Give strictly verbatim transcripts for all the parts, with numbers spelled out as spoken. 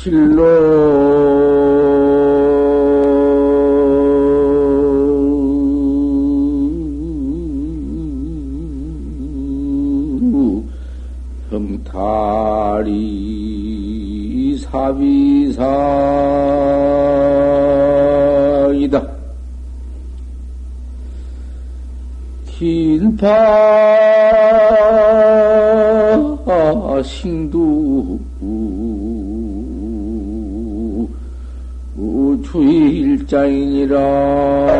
진로 형탈이 사비사이다. 길파 신두 주일자이니라.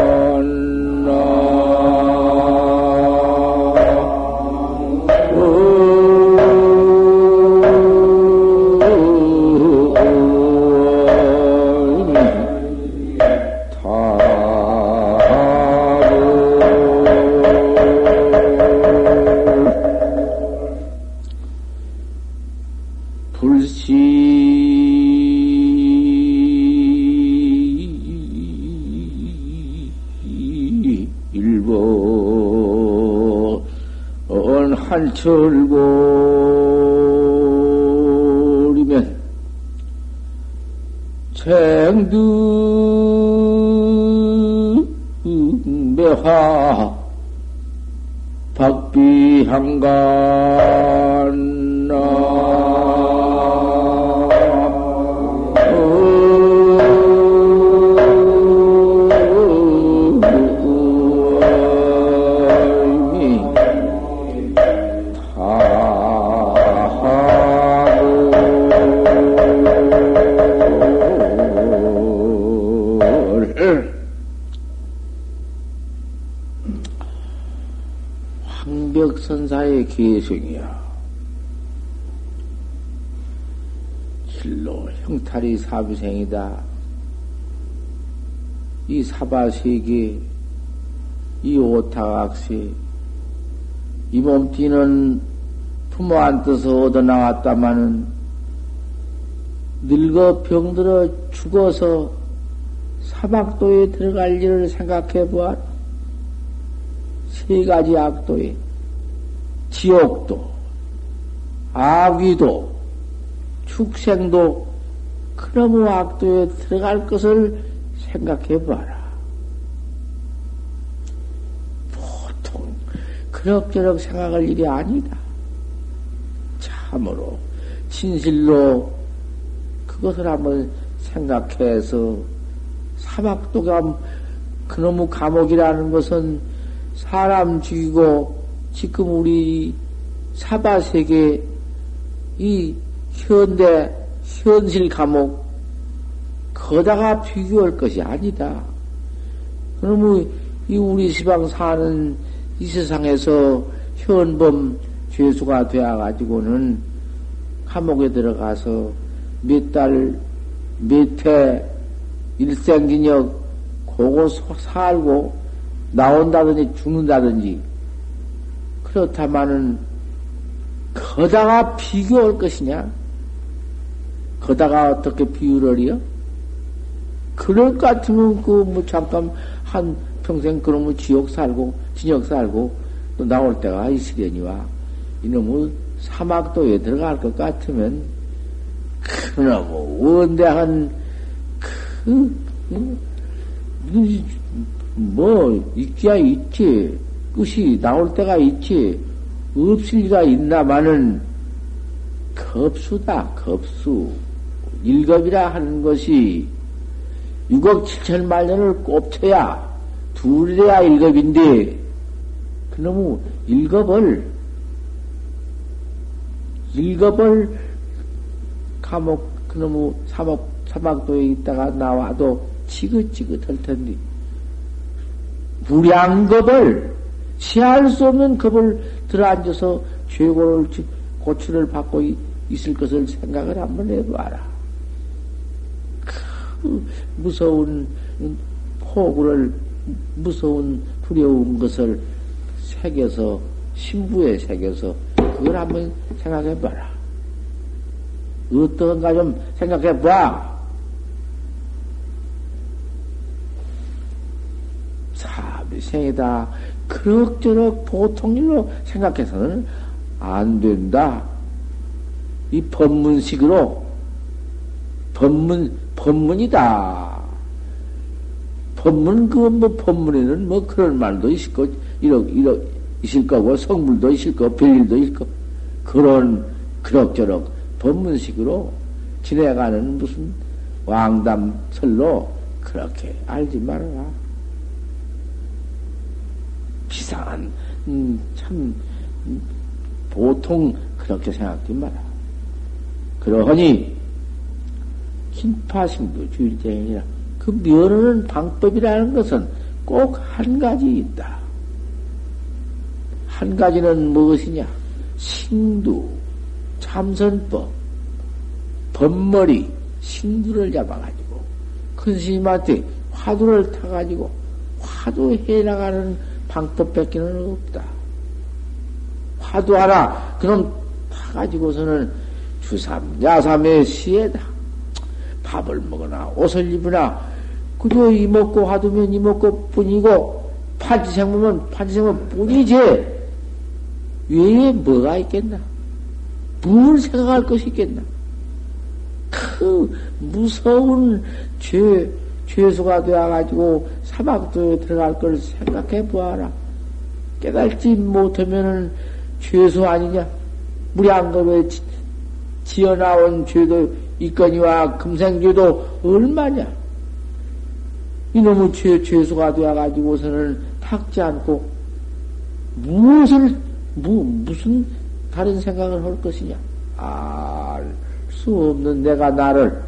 한철골이면 챙득매화 박비한간나 선사의 계승이야. 진로 형탈이 사비생이다. 이 사바세계, 이 오타각세, 이 몸띠는 부모 안 떠서 얻어 나왔다마는 늙어 병들어 죽어서 사박도에 들어갈 일을 생각해 보아. 세 가지 악도에. 지옥도, 악귀도, 축생도, 그놈의 악도에 들어갈 것을 생각해 봐라. 보통 그럭저럭 생각할 일이 아니다. 참으로 진실로 그것을 한번 생각해서 사막도감, 그놈의 감옥이라는 것은 사람 죽이고 지금 우리 사바세계 이 현대 현실 감옥 거다가 비교할 것이 아니다. 그러면 이 우리 시방 사는 이 세상에서 현범 죄수가 되어가지고는 감옥에 들어가서 몇 달 몇 해 일생기력 고고 살고 나온다든지 죽는다든지 그렇다마는 거다가 비교할 것이냐? 거다가 어떻게 비유를이요? 그럴 것 같으면 그 뭐 잠깐 한 평생 그러면 지옥 살고 진역 살고 또 나올 때가 있으려니와 이놈의 사막도에 들어갈 것 같으면 그러고 원대한 그 뭐 있기야 있지. 끝이 나올 때가 있지, 없을 리가 있나마는, 겁수다, 겁수. 일겁이라 하는 것이, 육억 칠천만 년을 꼽쳐야, 둘레야 일겁인데, 그놈의 일겁을, 일겁을, 감옥, 그놈의 사막, 사막도에 있다가 나와도 지긋지긋 할 텐데, 무량겁을, 시할 수 없는 겁을 들어앉아서 죄고를, 고추를 받고 있을 것을 생각을 한번 해봐라. 그 무서운 포구를, 무서운 두려운 것을 새겨서, 신부에 새겨서, 그걸 한번 생각해봐라. 어떤가 좀 생각해봐. 사비생이다. 그럭저럭 보통일로 생각해서는 안 된다. 이 법문식으로 법문, 법문이다. 법문, 그, 뭐, 법문에는 뭐 그런 말도 있을 거, 이러, 이러, 있을 거고, 성물도 있을 거고, 별일도 있을 거고, 그런, 그럭저럭, 법문식으로 지내가는 무슨 왕담설로 그렇게 알지 말아라. 비상한, 음, 참, 음, 보통 그렇게 생각하지 마라. 그러하니, 긴파심도 주일대행이라. 그 면허는 방법이라는 것은 꼭 한 가지 있다. 한 가지는 무엇이냐? 신두, 참선법, 법머리, 신두를 잡아가지고, 큰 스님한테 화두를 타가지고, 화두해 나가는 방법밖에는 없다. 화두하라. 그놈 타가지고서는 주삼, 야삼의 시에다. 밥을 먹으나, 옷을 입으나, 그저 이먹고 화두면 이먹고 뿐이고, 판치생물면 판치생물 뿐이지. 외에 뭐가 있겠나? 뭘 생각할 것이 있겠나? 그 무서운 죄, 죄수가 되어가지고 사막도 들어갈 걸 생각해 보아라. 깨달지 못하면은 죄수 아니냐? 무량겁에 지어나온 죄도 있거니와 금생죄도 얼마냐? 이놈의 죄, 죄수가 되어가지고서는 탁지 않고 무엇을, 무, 무슨 다른 생각을 할 것이냐? 알 수 없는 내가 나를,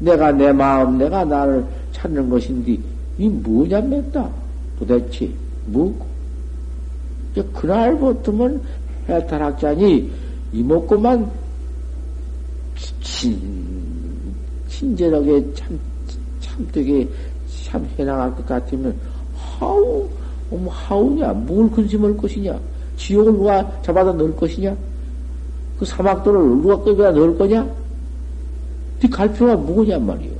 내가 내 마음, 내가 나를 찾는 것인데, 이 뭐냐 맸다? 도대체, 뭐고? 그날부터는 해탈학자니 이목구만 친, 친절하게 참, 참되게 참 해나갈 것 같으면, 하우, 어머, 하우냐? 뭘 근심할 것이냐? 지옥을 누가 잡아다 넣을 것이냐? 그 사막도를 누가 끌어다 넣을 거냐? 네 갈피가 뭐냐 말이요.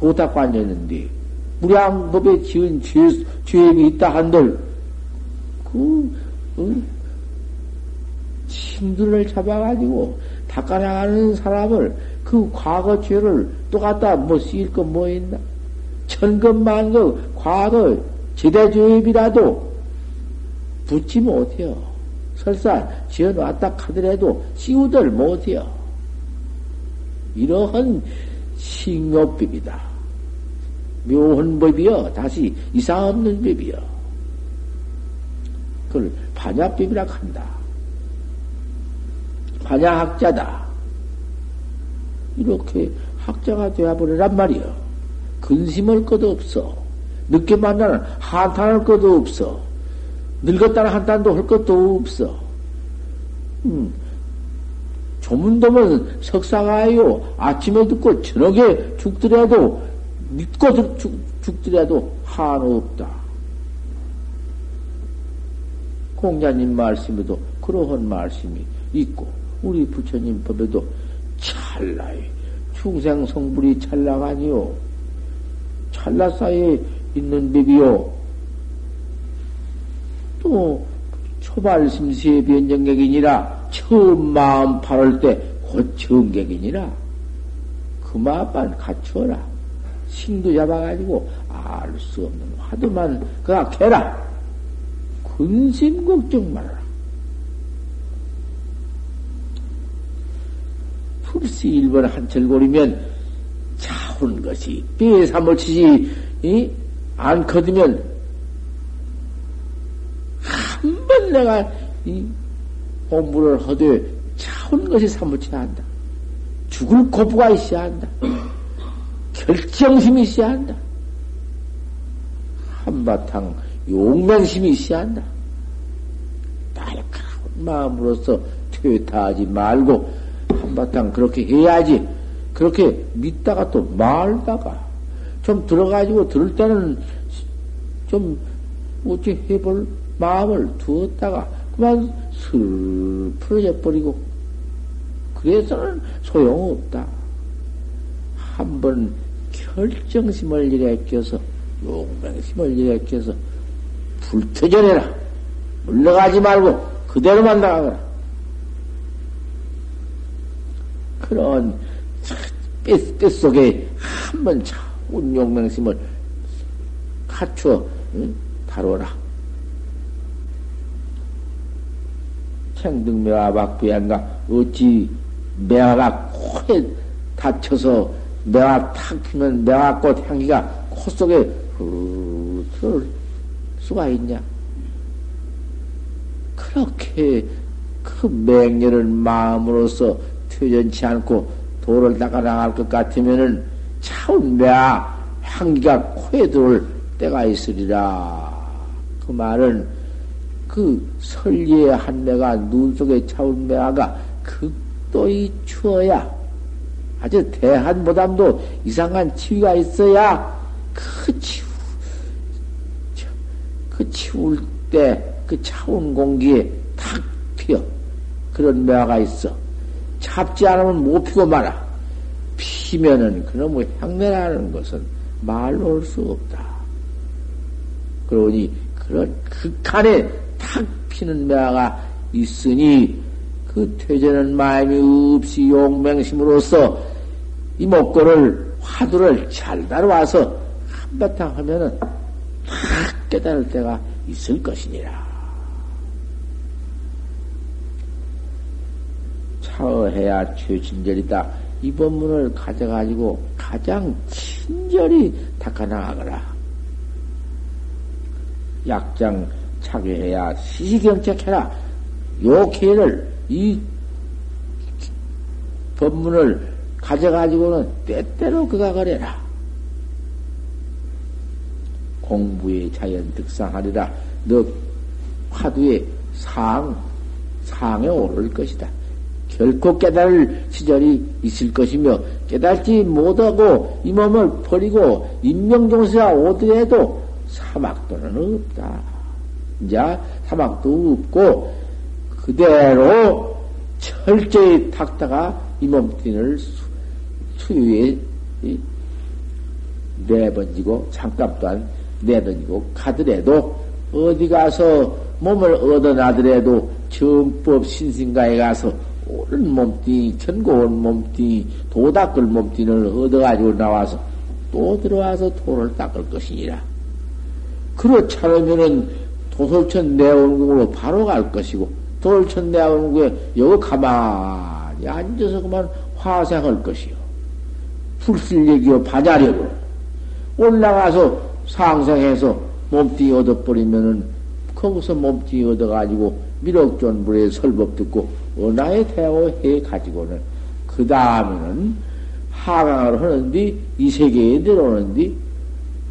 도닦고 앉았는데, 무량법에 지은 죄, 죄업이 있다 한들, 그, 응? 신두를 잡아가지고, 닦아나가는 사람을, 그 과거 죄를 또 갖다 뭐 쓰일 거 뭐 있나? 천금만금 과거 지대죄업이라도 붙지 못해요. 설사 지어놨다 하더라도 씌우들 못해요. 이러한 신묘법이다. 묘한 법이여. 다시 이상 없는 법이여. 그걸 반야법이라고 한다. 반야학자다. 이렇게 학자가 되어버리란 말이여. 근심할 것도 없어. 늦게 만나는 한탄할 것도 없어. 늙었다는 한탄도 할 것도 없어. 음, 조문도면 석상하여 아침에 듣고 저녁에 죽더라도 믿고 죽, 죽더라도 한우 없다. 공자님 말씀에도 그러한 말씀이 있고, 우리 부처님 법에도 찰나에 중생 성불이 찰나가 아니요, 찰나 사이에 있는 법이요. 또 초발심시의 변정객이니라. 처음 마음 팔을 때 곧 정객이니라. 그마만 갖추어라. 신도 잡아가지고 알 수 없는 화두만 그가 개라. 근심 걱정 말아라. 풀시 일본 한철골이면 차훈 것이 빼삼을 치지 이? 안 거두면 한 번 내가 이 공부를 하되 차훈 것이 사무쳐야 한다. 죽을 고부가 있어야 한다. 결정심이 있어야 한다. 한바탕 용맹심이 있어야 한다. 날카로운 마음으로서 퇴타하지 말고 한바탕 그렇게 해야지. 그렇게 믿다가 또 말다가 좀 들어가지고 들을 때는 좀 어찌 해볼 마음을 두었다가 그만 슬 풀어져 버리고 그래서는 소용없다. 한번 결정심을 일으켜서 용맹심을 일으켜서 불태져내라. 물러가지 말고 그대로만 나가거라. 그런 뼛, 뼛속에 한번 차운 용맹심을 갖춰 응? 다뤄라. 청등매와 박부양가 어찌 매화가 코에 닫혀서 매화 탁 피면 매화꽃 향기가 코 속에 흐르 수가 있냐. 그렇게 그 맹렬을 마음으로서 퇴전치 않고 도를 닦아 나갈 것 같으면은 차운 매화 향기가 코에 들어올 때가 있으리라. 그 말은 그 설리의 한 매가 눈 속에 차운 매화가 극도이 추워야 아주 대한보담도 이상한 치유가 있어야 그 치우 그 치울 때 그 차운 공기에 탁 튀어 그런 매화가 있어. 잡지 않으면 못 피고 말아. 피면은 그놈의 향내라는 것은 말로 할 수 없다. 그러니 그런 극한에 탁 피는 매화가 있으니 그 퇴전한 마음이 없이 용맹심으로써 이 목걸을 화두를 잘 다뤄와서 한바탕 하면은 탁 깨달을 때가 있을 것이니라. 차어해야 최친절이다. 이 법문을 가져가지고 가장 친절히 닦아나가거라. 약장 차교해야 시시경책해라. 요 기회를 이 법문을 가져가지고는 때때로 그가 거래라. 공부의 자연 득상하리라. 너 화두의 상, 상에 오를 것이다. 결코 깨달을 시절이 있을 것이며 깨달지 못하고 이 몸을 버리고 인명종세가 오더라도 사막도는 없다. 이제 사막도 없고 그대로 철저히 닦다가 이 몸뚱이를 수유에 내번지고 잠깐 또한 내던지고 가더라도 어디 가서 몸을 얻어나더라도 정법 신승가에 가서 옳은 몸뚱이, 견고한 몸뚱이, 도 닦을 몸뚱이를 얻어가지고 나와서 또 들어와서 도를 닦을 것이니라. 그렇지 않으면은 도솔천 내원궁으로 바로 갈 것이고, 도솔천 내원궁에 여기 가만히 앉아서 그만 화생할 것이요. 불실력이요, 바자력으로. 올라가서 상생해서 몸뚱이 얻어버리면은 거기서 몸뚱이 얻어가지고 미륵존불의 설법 듣고 은하에 대화해 가지고는 그 다음에는 하강을 하는데 이 세계에 내려오는데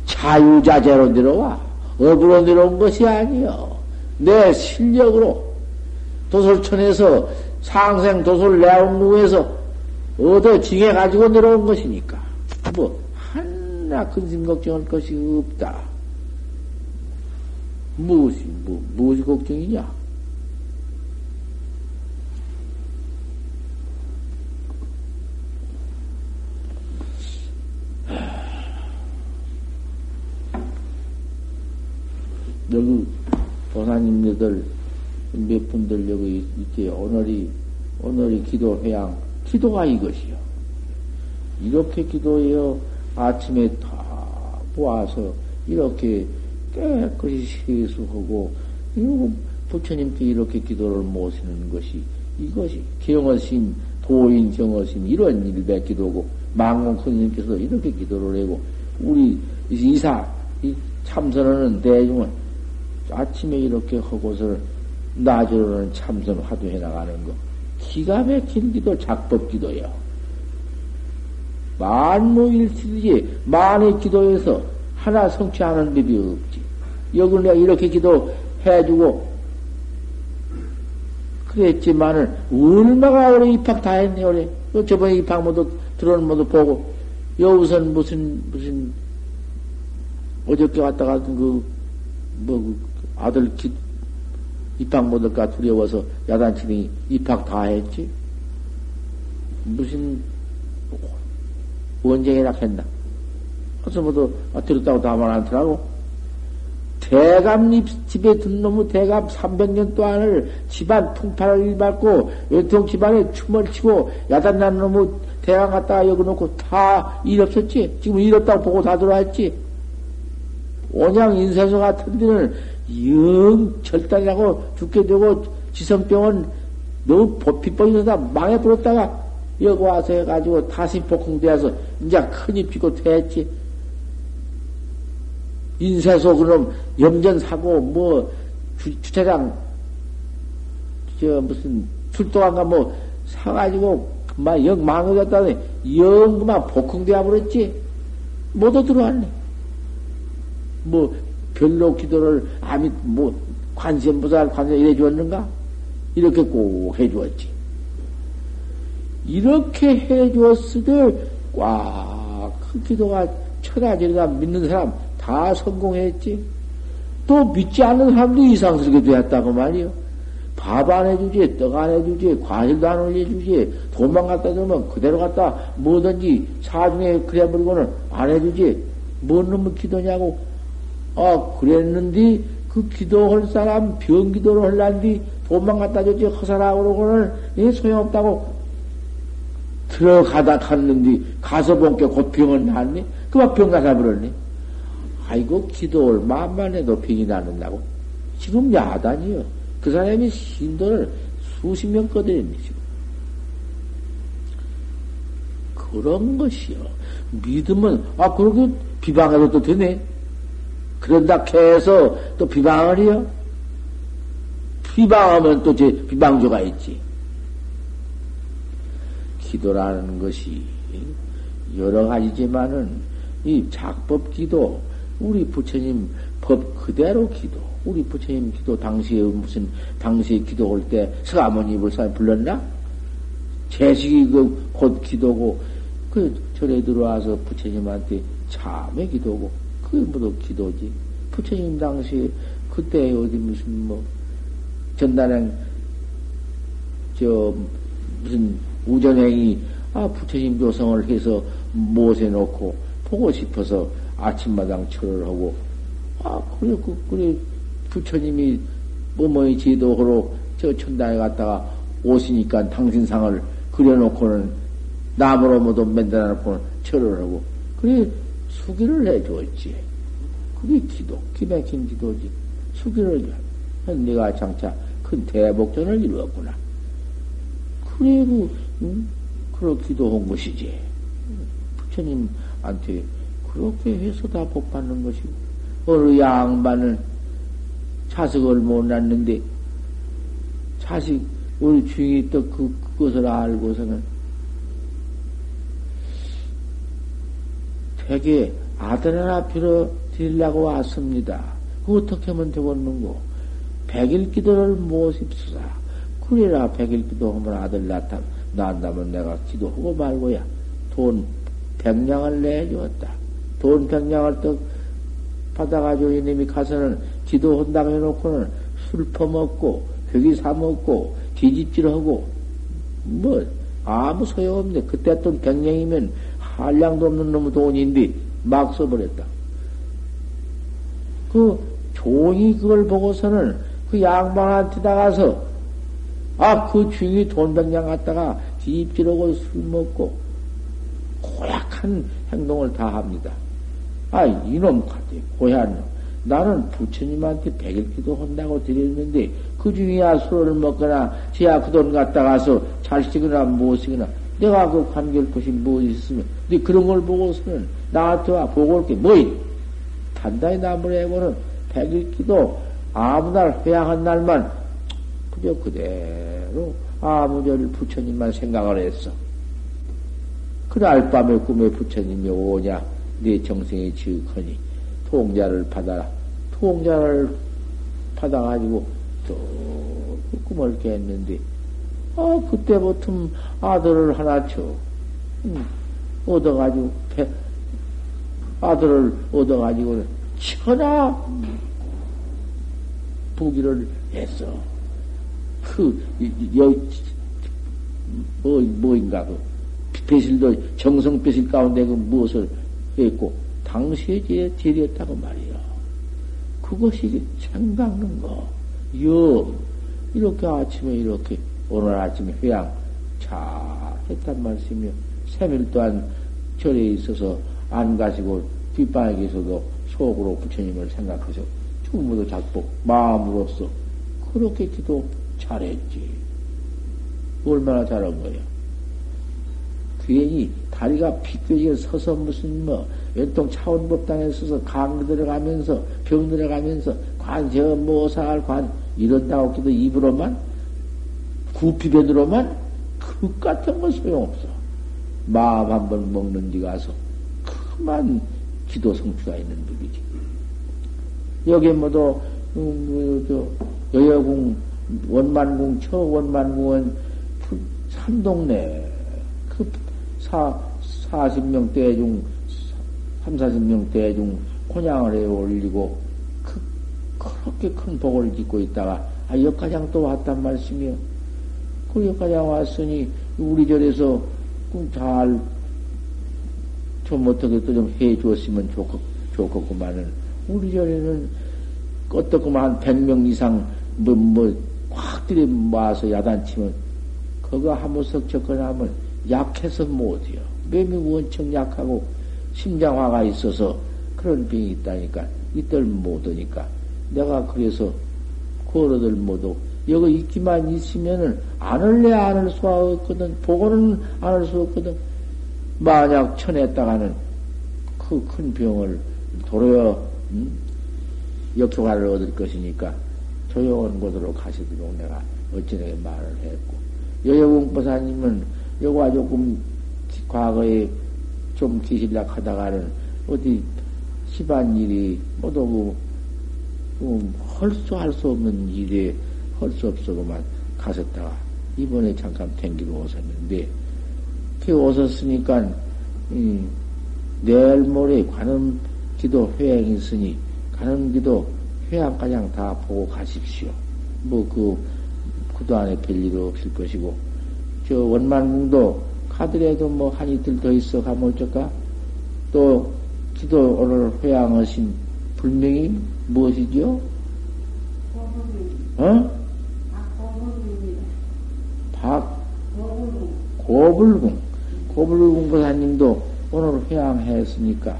자유자재로 내려와. 업으로 내려온 것이 아니여. 내 실력으로 도솔천에서 상생 도솔 내원궁에서 얻어 징해 가지고 내려온 것이니까 뭐 하나 근심 걱정할 것이 없다. 무엇이 뭐, 무엇이 걱정이냐? 여기 보사님들 몇 분들 여기 있게 오늘이 오늘이 기도 회양 기도가 이것이요. 이렇게 기도해요. 아침에 다 모아서 이렇게 깨끗이 세수하고 이거 부처님께 이렇게 기도를 모시는 것이 이것이 경허심 도인 경허심 이런 일배 기도고 망공 선생님께서도 이렇게 기도를 하고 우리 이사 이 참선하는 대중은 아침에 이렇게 하고서 낮으로는 참선 화두해 나가는 거 기가 막힌 기도 작법 기도야. 만무일치지 만의 기도에서 하나 성취하는 법이 없지. 여기 내가 이렇게 기도해주고 그랬지만은 얼마나 오래 입학 다 했네. 오래 저번에 입학 모두 들어오는 모두 보고 여우선 무슨 무슨 어저께 왔다 갔던 그 뭐, 아들 기, 입학 못할까 두려워서 야단치더니 입학 다 했지? 무슨, 원쟁이라 했나? 그래서 뭐도, 아, 들었다고 다 말 안 하더라고. 대감 집에 든 놈의 대감 삼백 년 동안을 집안 풍파를 일밟고, 외통 집안에 춤을 치고, 야단난 놈의 대학 갔다가 여기 놓고 다 일 없었지? 지금 일 없다고 보고 다 들어왔지? 온양 인쇄소 같은 데는 영 절단이라고 죽게 되고 지성병은 너무 비법이 되다 망해버렸다가 여기 와서 해가지고 다시 복흥되어서 이제 큰입 쥐고 퇴했지. 인쇄소 그럼 염전 사고 뭐 주, 주차장 저 무슨 출동한가 뭐 사가지고 막 영 망해졌다니 영 그만 복흥되어 버렸지. 못 들어왔네. 뭐 별로 기도를 아미 뭐 관세음보살 관세음 이래 주었는가? 이렇게 꼭 해주었지. 이렇게 해주었을 때 꽉 그 기도가 천하제리다 믿는 사람 다 성공했지. 또 믿지 않는 사람도 이상스럽게 되었다고 말이요. 밥 안 해주지, 떡 안 해주지, 과실도 안 올려주지, 돈만 갖다 주면 그대로 갖다 뭐든지 사중에 그래버리고는 안 해주지. 뭔 놈의 기도냐고. 아, 그랬는데 그 기도할 사람 병기도를 할란디 돈만 갖다 줬지 허사라고 그러고는 예, 소용없다고 들어가다 갔는데 가서 본게 곧 병은 났네. 그만 병 가서 버렸네. 아이고 기도를 맘만 해도 병이 나는다고. 지금 야단이요. 그 사람이 신도를 수십 명 꺼드립니다. 지금. 그런 것이요. 믿으면 아 그렇게 비방해도 또 되네. 그런다 해서 또 비방을 해요. 비방하면 또 제 비방조가 있지. 기도라는 것이 여러 가지지만은 이 작법 기도, 우리 부처님 법 그대로 기도, 우리 부처님 기도 당시에 무슨 당시에 기도 올 때 서가모니 불사 불렀나? 제식이 그 곧 기도고 그 절에 들어와서 부처님한테 참의 기도고. 그게 모두 기도지. 부처님 당시, 그때 어디 무슨 뭐, 전단행, 저, 무슨 우전행이, 아, 부처님 조성을 해서 못에 놓고, 보고 싶어서 아침마당 철을 하고, 아, 그래, 그, 그래, 부처님이 어머니 제도로 저 천당에 갔다가 오시니까 당신상을 그려놓고는, 나무로 모두 만들어놓고는 철을 하고, 그래, 수기를 해줬지. 그게 기도, 기막힌 기도지. 수기를 해줘. 내가 장차 큰 대복전을 이루었구나. 그리고, 응? 그렇게 기도한 것이지. 부처님한테 그렇게 해서 다 복받는 것이고. 어느 양반은 자식을 못 낳는데, 자식, 우리 주인이 또 그, 그것을 알고서는 되게 아들 하나 빌어 드리려고 왔습니다. 그 어떻게 하면 되겠는고? 백일 기도를 모십시다. 그래라 백일 기도하면 아들 낳다, 낳는다면 내가 기도하고 말고야. 돈 백냥을 내주었다. 돈 백냥을 떡 받아가지고 이놈이 가서는 기도한다고 해놓고는 술 퍼먹고, 고기 사먹고, 뒤집질하고, 뭐, 아무 소용없네. 그때 돈 백냥이면 한량도 없는 놈의 돈인데 막 써버렸다. 그 종이 그걸 보고서는 그 양반한테 나가서 아 그 주인이 돈 백냥 갔다가 뒤집질하고 술 먹고 고약한 행동을 다 합니다. 아 이놈 같아 고약한 놈. 나는 부처님한테 백일기도 한다고 드렸는데 그 중이야 술을 먹거나 지하 그 돈 갖다가서 잘 쓰거나 못 쓰거나 내가 그 관계할 것이 뭐 있으면, 근데 그런 걸 보고서는 나한테 와 보고 올 게 뭐 있? 단단히 남을 해고는 백일 기도 아무 날 회양한 날만 그저 그대로 아무 절 부처님만 생각을 했어. 그날 밤에 꿈에 부처님이 오냐 네 정생이 지극하니 통자를 받아라. 통자를 받아가지고 또 꿈을 깼는데. 어, 그때부터 아들을 하나 쳐. 응. 얻어가지고, 배, 아들을 얻어가지고, 천하 부기를 했어. 그, 여, 뭐, 뭐인가, 그, 배실도, 정성 배실 가운데 그 무엇을 했고, 당시에 제리였다고 말이야. 그것이 생각난 거. 여, 이렇게 아침에 이렇게. 오늘 아침에 회양 잘 했단 말씀이요. 삼 일 또한 절에 있어서 안 가시고 뒷방에 계셔도 속으로 부처님을 생각해서 충무도 작복 마음으로써 그렇게 기도 잘했지. 얼마나 잘한 거야. 괜히 다리가 비껴지게 서서 무슨 뭐 연통 차원법당에 서서 강 들어가면서 병 들어가면서 관저 모살 관 이런다고 기도 입으로만 구피변으로만 그 같은 건 소용없어. 마음 한번 먹는 데 가서 그만 기도 성취가 있는 법이지. 여기 뭐도 여여궁 원만궁 처 원만궁은 삼동네 그 사, 사십 명대 중, 삼사십 명대 중, 혼양을 해 올리고, 그, 그렇게 큰 복을 짓고 있다가, 아, 역가장 또 왔단 말씀이요. 그 역가장 왔으니, 우리 절에서, 그, 잘, 좀 어떻게 또 좀 해 주었으면 좋겠, 좋겠구만은. 우리 절에는, 어떻구만, 한 백 명 이상, 뭐, 뭐, 확 들이 와서 야단치면, 그거 하무석 접근하면, 약해서 못해요. 몸이 원청 약하고 심장화가 있어서 그런 병이 있다니까 이들 못하니까 내가 그래서 걸어들 못하고 여기 있기만 있으면은 안을래 안을 수가 없거든. 보고는 안을 수 없거든. 만약 쳐냈다가는 그 큰 병을 도로여 음? 역효과를 얻을 것이니까 조용한 곳으로 가시도록 내가 어찌나게 말을 했고 여여궁 보사님은 요거 조금 과거에 좀 기실락 하다가는 어디 시반 일이 뭐도 그 할 수 할 수 없는 일에 할 수 없어 그만 갔었다가 이번에 잠깐 댕기러 오셨는데 그 오셨으니까 음, 내일 모레 관음 기도 회향이 있으니 관음 기도 회향가장 다 보고 가십시오. 뭐 그 그도 안에 별일 없을 것이고. 저 원만궁도 가더라도 뭐 한 이틀 더 있어 가면 어쩔까? 또 기도 오늘 회양하신 불명이 무엇이죠? 고문입니다. 어? 박고문입니다. 박 고문입니다. 고불궁. 고불궁 보사님도 오늘 회양했으니까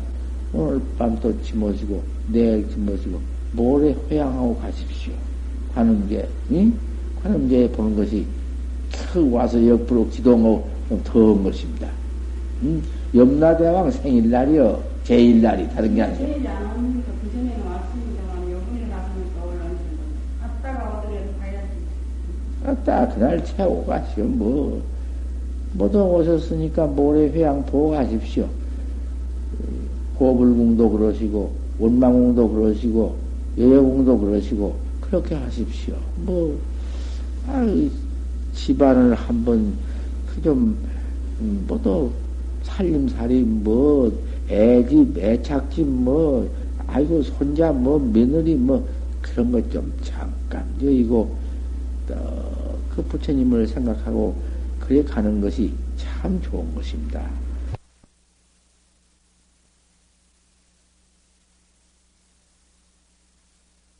오늘 밤도 짊어지고 내일 짊어지고 모레 회양하고 가십시오. 관음제, 응? 관음제 보는 것이 그 와서 옆으로 기도하고 좀 더운 것입니다. 응? 염라대왕 생일날이요. 제일날이 다른 게 아니에요. 제일이 안 옵니까? 그 전에는 왔습니다만 요번에 갔으니까 올라오시는 거. 아따가 오더라도 가야지. 아따 그날 채워 가시오. 뭐. 모두 오셨으니까 모레 회양 보고 가십시오. 고불궁도 그러시고 원망궁도 그러시고 여여궁도 그러시고 그렇게 하십시오. 뭐. 아유. 집안을 한번 그좀 뭐도 살림살이 뭐 애집 애착집 뭐 아이고 손자 뭐 며느리 뭐 그런 것좀 잠깐 이거 그 부처님을 생각하고 그래 가는 것이 참 좋은 것입니다.